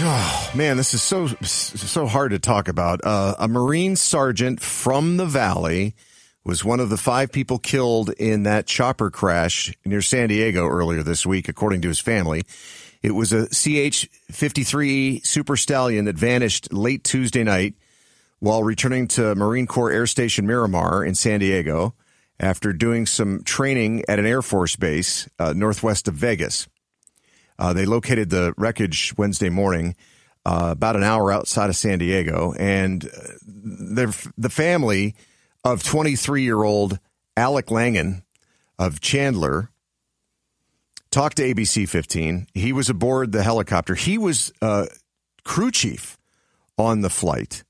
Oh, man, this is so hard to talk about. A Marine sergeant from the Valley was one of the 5 people killed in that chopper crash near San Diego earlier this week, according to his family. It was a CH-53 Super Stallion that vanished late Tuesday night while returning to Marine Corps Air Station Miramar in San Diego after doing some training at an Air Force base northwest of Vegas. They located the wreckage Wednesday morning, about an hour outside of San Diego, and the family of 23-year-old Alec Langen of Chandler talked to ABC-15. He was aboard the helicopter. He was crew chief on the flight,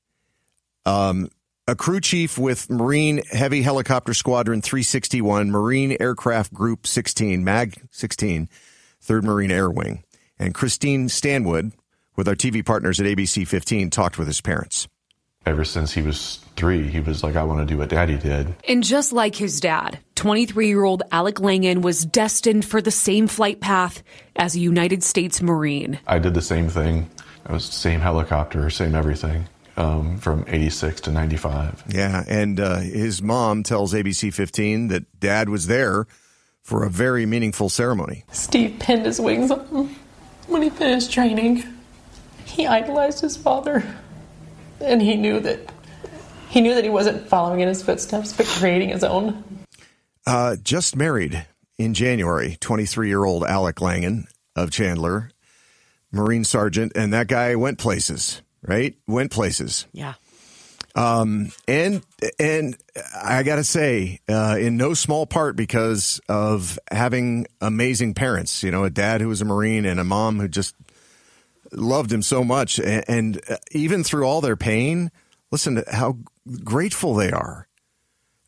a crew chief with Marine Heavy Helicopter Squadron 361, Marine Aircraft Group 16, MAG 16, 3rd Marine Air Wing. And Christine Stanwood, with our TV partners at ABC-15, talked with his parents. Ever since he was 3, he was like, I want to do what Daddy did. And just like his dad, 23-year-old Alec Langen was destined for the same flight path as a United States Marine. I did the same thing. I was the same helicopter, same everything, from 86 to 95. Yeah, and his mom tells ABC-15 that Dad was there for a very meaningful ceremony. Steve pinned his wings on him when he finished training. He idolized his father, and he knew that he wasn't following in his footsteps, but creating his own. Just married in January, 23-year-old Alec Langen of Chandler, Marine Sergeant, and that guy went places, right? Went places. Yeah. And I got to say, in no small part because of having amazing parents, you know, a dad who was a Marine and a mom who just loved him so much. And even through all their pain, listen to how grateful they are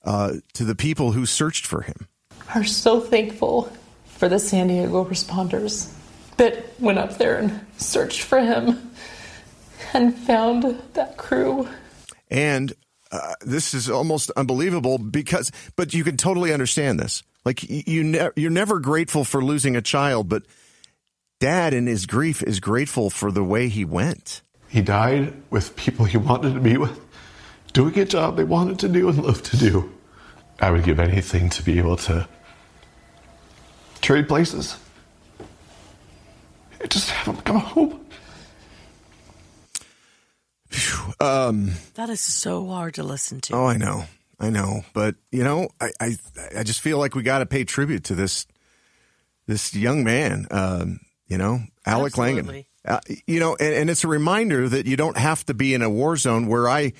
to the people who searched for him. Are so thankful for the San Diego responders that went up there and searched for him and found that crew. And this is almost unbelievable because, but you can totally understand this. Like you're never grateful for losing a child, but Dad in his grief is grateful for the way he went. He died with people he wanted to be with, doing a job they wanted to do and loved to do. I would give anything to be able to trade places. Just have him come home. That is so hard to listen to. Oh, I know. But, you know, I just feel like we got to pay tribute to this young man, you know, Alec Langen. You know, and it's a reminder that you don't have to be in a war zone where I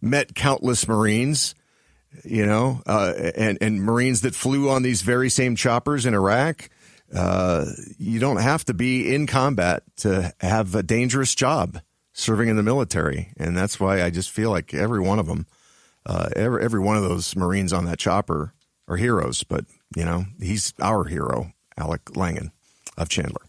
met countless Marines, you know, and Marines that flew on these very same choppers in Iraq. You don't have to be in combat to have a dangerous job serving in the military. And that's why I just feel like every one of them, every one of those Marines on that chopper are heroes. But, you know, he's our hero, Alec Langen of Chandler.